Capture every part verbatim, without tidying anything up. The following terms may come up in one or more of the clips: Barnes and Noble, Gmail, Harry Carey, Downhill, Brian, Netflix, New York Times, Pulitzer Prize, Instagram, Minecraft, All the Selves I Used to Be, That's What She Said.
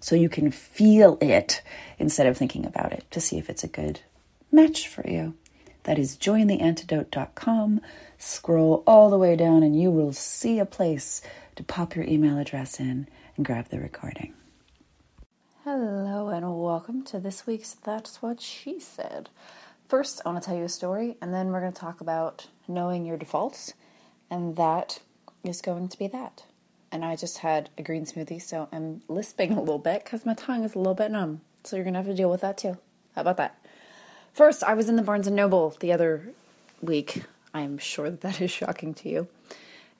so you can feel it instead of thinking about it to see if it's a good match for you. That is join the antidote dot com. Scroll all the way down and you will see a place to pop your email address in and grab the recording. Hello and welcome to this week's That's What She Said. First, I want to tell you a story, and then we're going to talk about knowing your defaults, and that is going to be that. And I just had a green smoothie, so I'm lisping a little bit because my tongue is a little bit numb. So you're going to have to deal with that too. How about that? First, I was in the Barnes and Noble the other week. I'm sure that that is shocking to you.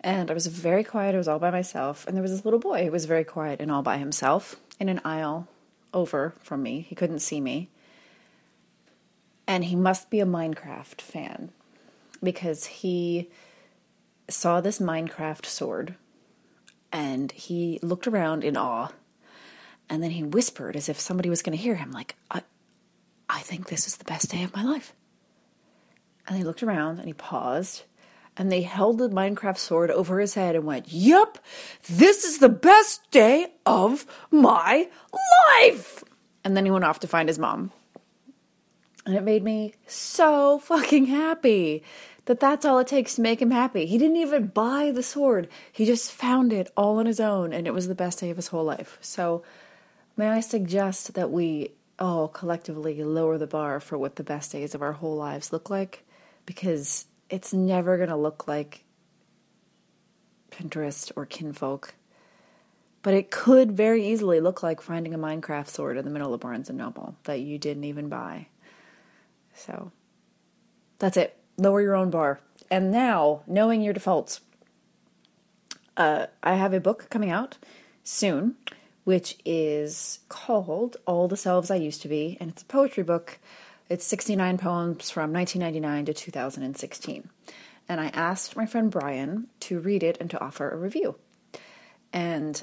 And I was very quiet. I was all by myself. And there was this little boy who was very quiet and all by himself in an aisle over from me. He couldn't see me. And he must be a Minecraft fan because he saw this Minecraft sword and he looked around in awe. And then he whispered as if somebody was going to hear him, like, I... I think this is the best day of my life. And he looked around and he paused and they held the Minecraft sword over his head and went, "Yep, this is the best day of my life." And then he went off to find his mom. And it made me so fucking happy that that's all it takes to make him happy. He didn't even buy the sword. He just found it all on his own and it was the best day of his whole life. So may I suggest that we oh, collectively lower the bar for what the best days of our whole lives look like, because it's never going to look like Pinterest or Kinfolk, but it could very easily look like finding a Minecraft sword in the middle of Barnes and Noble that you didn't even buy. So that's it. Lower your own bar. And now, knowing your defaults. Uh, I have a book coming out soon, which is called All the Selves I Used to Be, and it's a poetry book. It's sixty-nine poems from nineteen ninety-nine to two thousand sixteen. And I asked my friend Brian to read it and to offer a review. And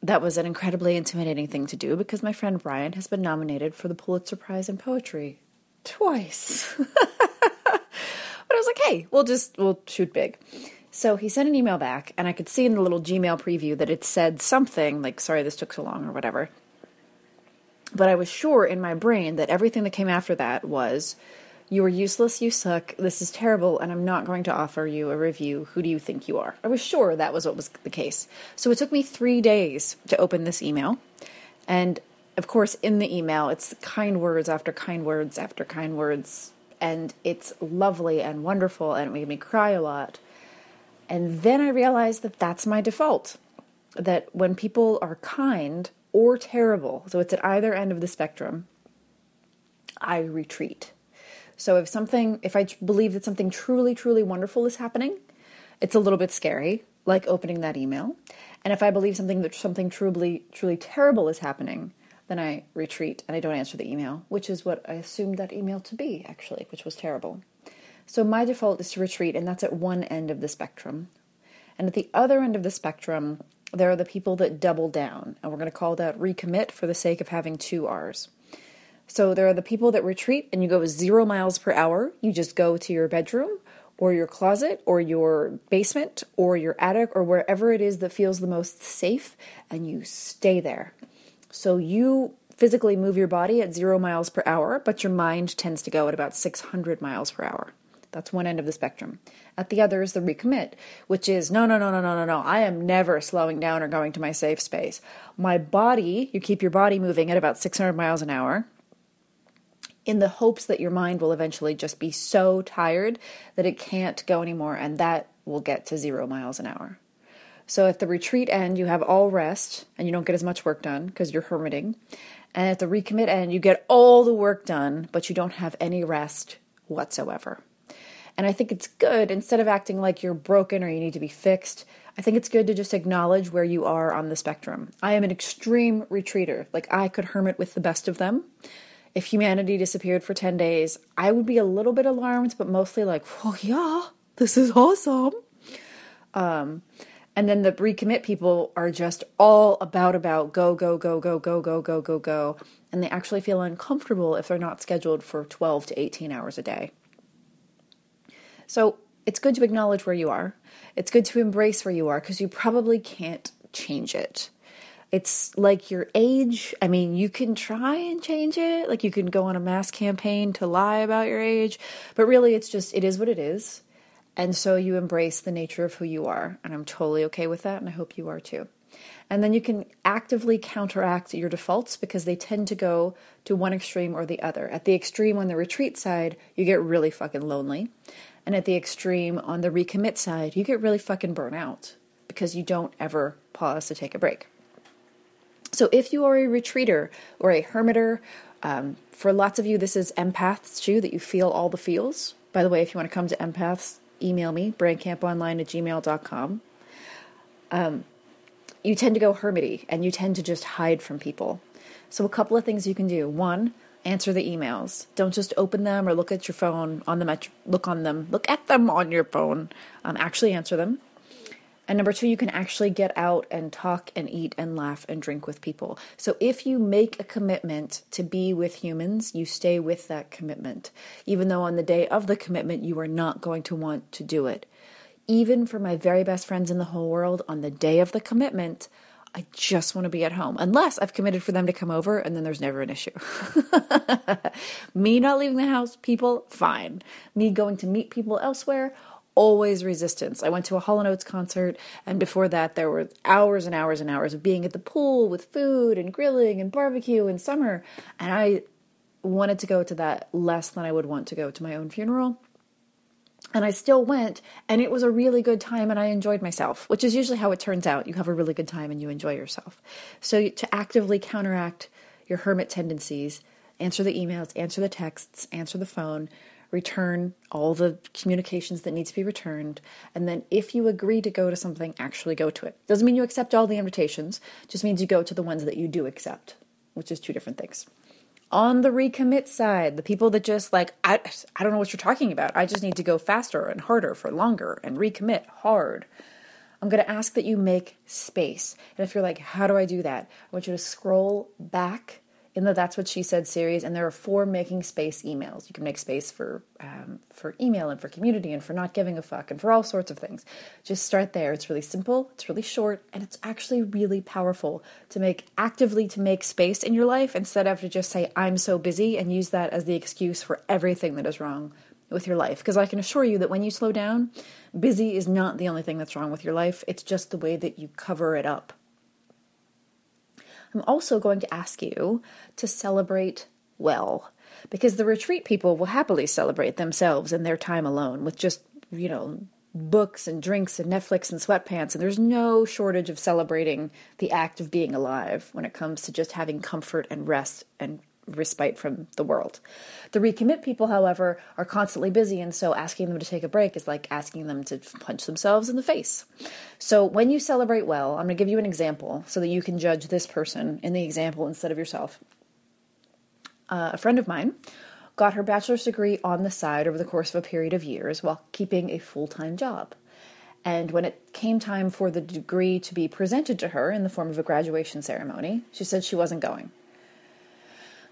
that was an incredibly intimidating thing to do because my friend Brian has been nominated for the Pulitzer Prize in Poetry twice. But I was like, hey, we'll just, we'll shoot big. So he sent an email back, and I could see in the little Gmail preview that it said something like, sorry, this took so long or whatever. But I was sure in my brain that everything that came after that was, you are useless, you suck, this is terrible, and I'm not going to offer you a review. Who do you think you are? I was sure that was what was the case. So it took me three days to open this email. And, of course, in the email, it's kind words after kind words after kind words. And it's lovely and wonderful, and it made me cry a lot. And then I realized that that's my default, that when people are kind or terrible, so it's at either end of the spectrum, I retreat. So if something, if I believe that something truly, truly wonderful is happening, it's a little bit scary, like opening that email. And if I believe something that something truly, truly terrible is happening, then I retreat and I don't answer the email, which is what I assumed that email to be, actually, which was terrible. So my default is to retreat, and that's at one end of the spectrum. And at the other end of the spectrum, there are the people that double down, and we're going to call that recommit for the sake of having two R's. So there are the people that retreat, and you go zero miles per hour. You just go to your bedroom or your closet or your basement or your attic or wherever it is that feels the most safe, and you stay there. So you physically move your body at zero miles per hour, but your mind tends to go at about six hundred miles per hour. That's one end of the spectrum. At the other is the recommit, which is, no, no, no, no, no, no, no. I am never slowing down or going to my safe space. My body, you keep your body moving at about six hundred miles an hour. in the hopes that your mind will eventually just be so tired that it can't go anymore, and that will get to zero miles an hour. So at the retreat end, you have all rest, and you don't get as much work done because you're hermiting. And at the recommit end, you get all the work done, but you don't have any rest whatsoever. And I think it's good, instead of acting like you're broken or you need to be fixed, I think it's good to just acknowledge where you are on the spectrum. I am an extreme retreater. Like, I could hermit with the best of them. If humanity disappeared for ten days, I would be a little bit alarmed, but mostly like, oh yeah, this is awesome. Um, and then the recommit people are just all about, about go, go, go, go, go, go, go, go, go. And they actually feel uncomfortable if they're not scheduled for twelve to eighteen hours a day. So it's good to acknowledge where you are. It's good to embrace where you are because you probably can't change it. It's like your age. I mean, you can try and change it. Like, you can go on a mass campaign to lie about your age. But really, it's just, it is what it is. And so you embrace the nature of who you are. And I'm totally okay with that. And I hope you are too. And then you can actively counteract your defaults because they tend to go to one extreme or the other. At the extreme on the retreat side, you get really fucking lonely. And at the extreme on the recommit side, you get really fucking burnt out because you don't ever pause to take a break. So if you are a retreater or a hermiter, um, for lots of you, this is empaths too, that you feel all the feels. By the way, if you want to come to empaths, email me, brain camp online at gmail dot com. Um, you tend to go hermity and you tend to just hide from people. So a couple of things you can do. One, answer the emails. Don't just open them or look at your phone on the met- look on them, look at them on your phone. Um, actually answer them. And number two, you can actually get out and talk and eat and laugh and drink with people. So if you make a commitment to be with humans, you stay with that commitment, even though on the day of the commitment, you are not going to want to do it. Even for my very best friends in the whole world, on the day of the commitment, I just want to be at home, unless I've committed for them to come over, and then there's never an issue. Me not leaving the house, people, fine. Me going to meet people elsewhere, always resistance. I went to a Hall and Oates concert, and before that there were hours and hours and hours of being at the pool with food and grilling and barbecue in summer, and I wanted to go to that less than I would want to go to my own funeral. And I still went, and it was a really good time, and I enjoyed myself, which is usually how it turns out. You have a really good time and you enjoy yourself. So to actively counteract your hermit tendencies, answer the emails, answer the texts, answer the phone, return all the communications that need to be returned. And then if you agree to go to something, actually go to it. Doesn't mean you accept all the invitations. Just means you go to the ones that you do accept, which is two different things. On the recommit side, the people that just like, I, I don't know what you're talking about. I just need to go faster and harder for longer and recommit hard. I'm going to ask that you make space. And if you're like, how do I do that? I want you to scroll back in the That's What She Said series, and there are four making space emails. You can make space for um, for email and for community and for not giving a fuck and for all sorts of things. Just start there. It's really simple, it's really short, and it's actually really powerful to make actively to make space in your life instead of to just say, I'm so busy, and use that as the excuse for everything that is wrong with your life. Because I can assure you that when you slow down, busy is not the only thing that's wrong with your life. It's just the way that you cover it up. I'm also going to ask you to celebrate well, because the retreat people will happily celebrate themselves and their time alone with just, you know, books and drinks and Netflix and sweatpants. And there's no shortage of celebrating the act of being alive when it comes to just having comfort and rest and respite from the world. The recommit people, however, are constantly busy, and so asking them to take a break is like asking them to punch themselves in the face. So when you celebrate well, I'm going to give you an example so that you can judge this person in the example instead of yourself. Uh, a friend of mine got her bachelor's degree on the side over the course of a period of years while keeping a full-time job. And when it came time for the degree to be presented to her in the form of a graduation ceremony, she said she wasn't going.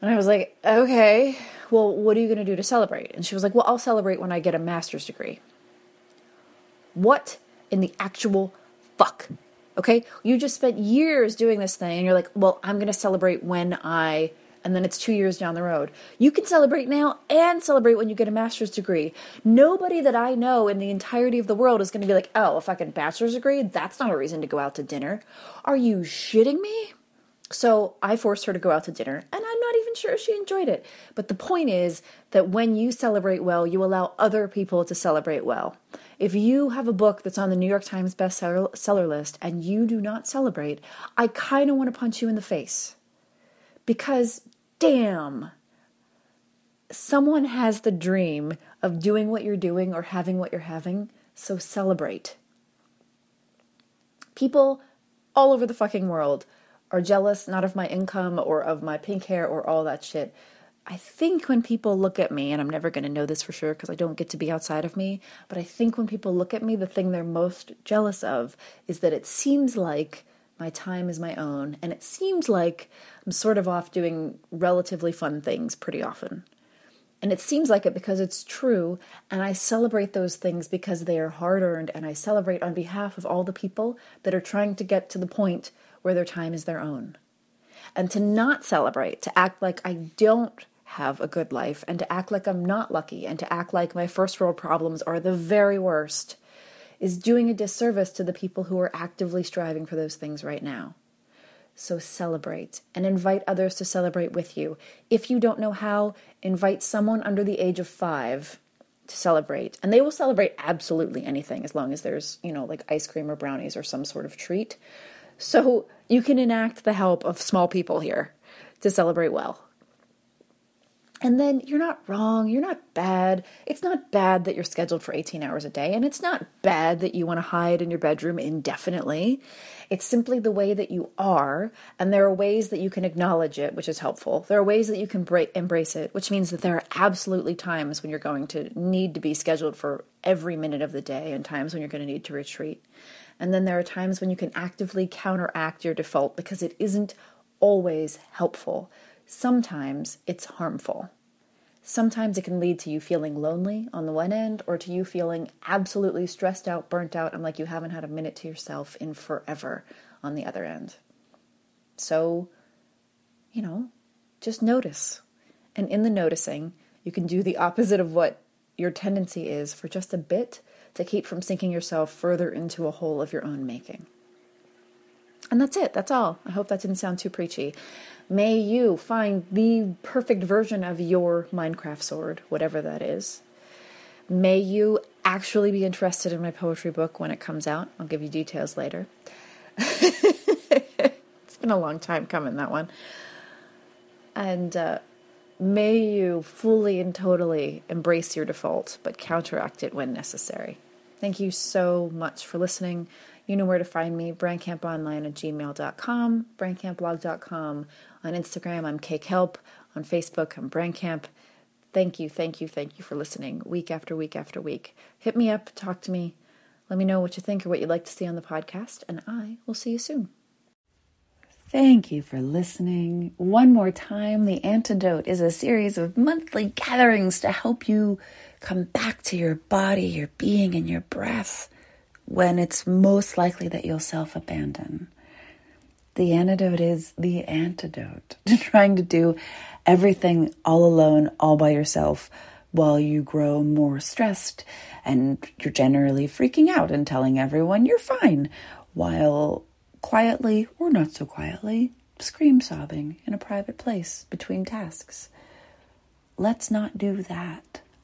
And I was like, okay, well, what are you going to do to celebrate? And she was like, well, I'll celebrate when I get a master's degree. What in the actual fuck? Okay, you just spent years doing this thing, and you're like, well, I'm going to celebrate when I, and then it's two years down the road. You can celebrate now and celebrate when you get a master's degree. Nobody that I know in the entirety of the world is going to be like, oh, a fucking bachelor's degree? That's not a reason to go out to dinner. Are you shitting me? So I forced her to go out to dinner, and I'm not even sure she enjoyed it. But the point is that when you celebrate well, you allow other people to celebrate well. If you have a book that's on the New York Times bestseller list and you do not celebrate, I kind of want to punch you in the face. Because, damn, someone has the dream of doing what you're doing or having what you're having, so celebrate. People all over the fucking world are jealous, not of my income or of my pink hair or all that shit. I think when people look at me, and I'm never going to know this for sure because I don't get to be outside of me, but I think when people look at me, the thing they're most jealous of is that it seems like my time is my own, and it seems like I'm sort of off doing relatively fun things pretty often. And it seems like it because it's true, and I celebrate those things because they are hard-earned, and I celebrate on behalf of all the people that are trying to get to the point where their time is their own. And to not celebrate, to act like I don't have a good life, and to act like I'm not lucky, and to act like my first world problems are the very worst, is doing a disservice to the people who are actively striving for those things right now. So celebrate, and invite others to celebrate with you. If you don't know how, invite someone under the age of five to celebrate. And they will celebrate absolutely anything as long as there's, you know, like ice cream or brownies or some sort of treat. So you can enact the help of small people here to celebrate well. And then you're not wrong. You're not bad. It's not bad that you're scheduled for eighteen hours a day. And it's not bad that you want to hide in your bedroom indefinitely. It's simply the way that you are. And there are ways that you can acknowledge it, which is helpful. There are ways that you can bra- embrace it, which means that there are absolutely times when you're going to need to be scheduled for every minute of the day and times when you're going to need to retreat. And then there are times when you can actively counteract your default because it isn't always helpful. Sometimes it's harmful. Sometimes it can lead to you feeling lonely on the one end or to you feeling absolutely stressed out, burnt out, and like you haven't had a minute to yourself in forever on the other end. So, you know, just notice. And in the noticing, you can do the opposite of what your tendency is for just a bit to keep from sinking yourself further into a hole of your own making. And that's it. That's all. I hope that didn't sound too preachy. May you find the perfect version of your Minecraft sword, whatever that is. May you actually be interested in my poetry book when it comes out. I'll give you details later. It's been a long time coming, that one. And uh, may you fully and totally embrace your default, but counteract it when necessary. Thank you so much for listening. You know where to find me, brand camp online at gmail dot com, brand camp blog dot com. On Instagram, I'm cakehelp. On Facebook, I'm brandcamp. Thank you, thank you, thank you for listening week after week after week. Hit me up, talk to me. Let me know what you think or what you'd like to see on the podcast, and I will see you soon. Thank you for listening. One more time, The Antidote is a series of monthly gatherings to help you come back to your body, your being, and your breath when it's most likely that you'll self-abandon. The antidote is the antidote to trying to do everything all alone, all by yourself, while you grow more stressed and you're generally freaking out and telling everyone you're fine, while quietly, or not so quietly, scream sobbing in a private place between tasks. Let's not do that.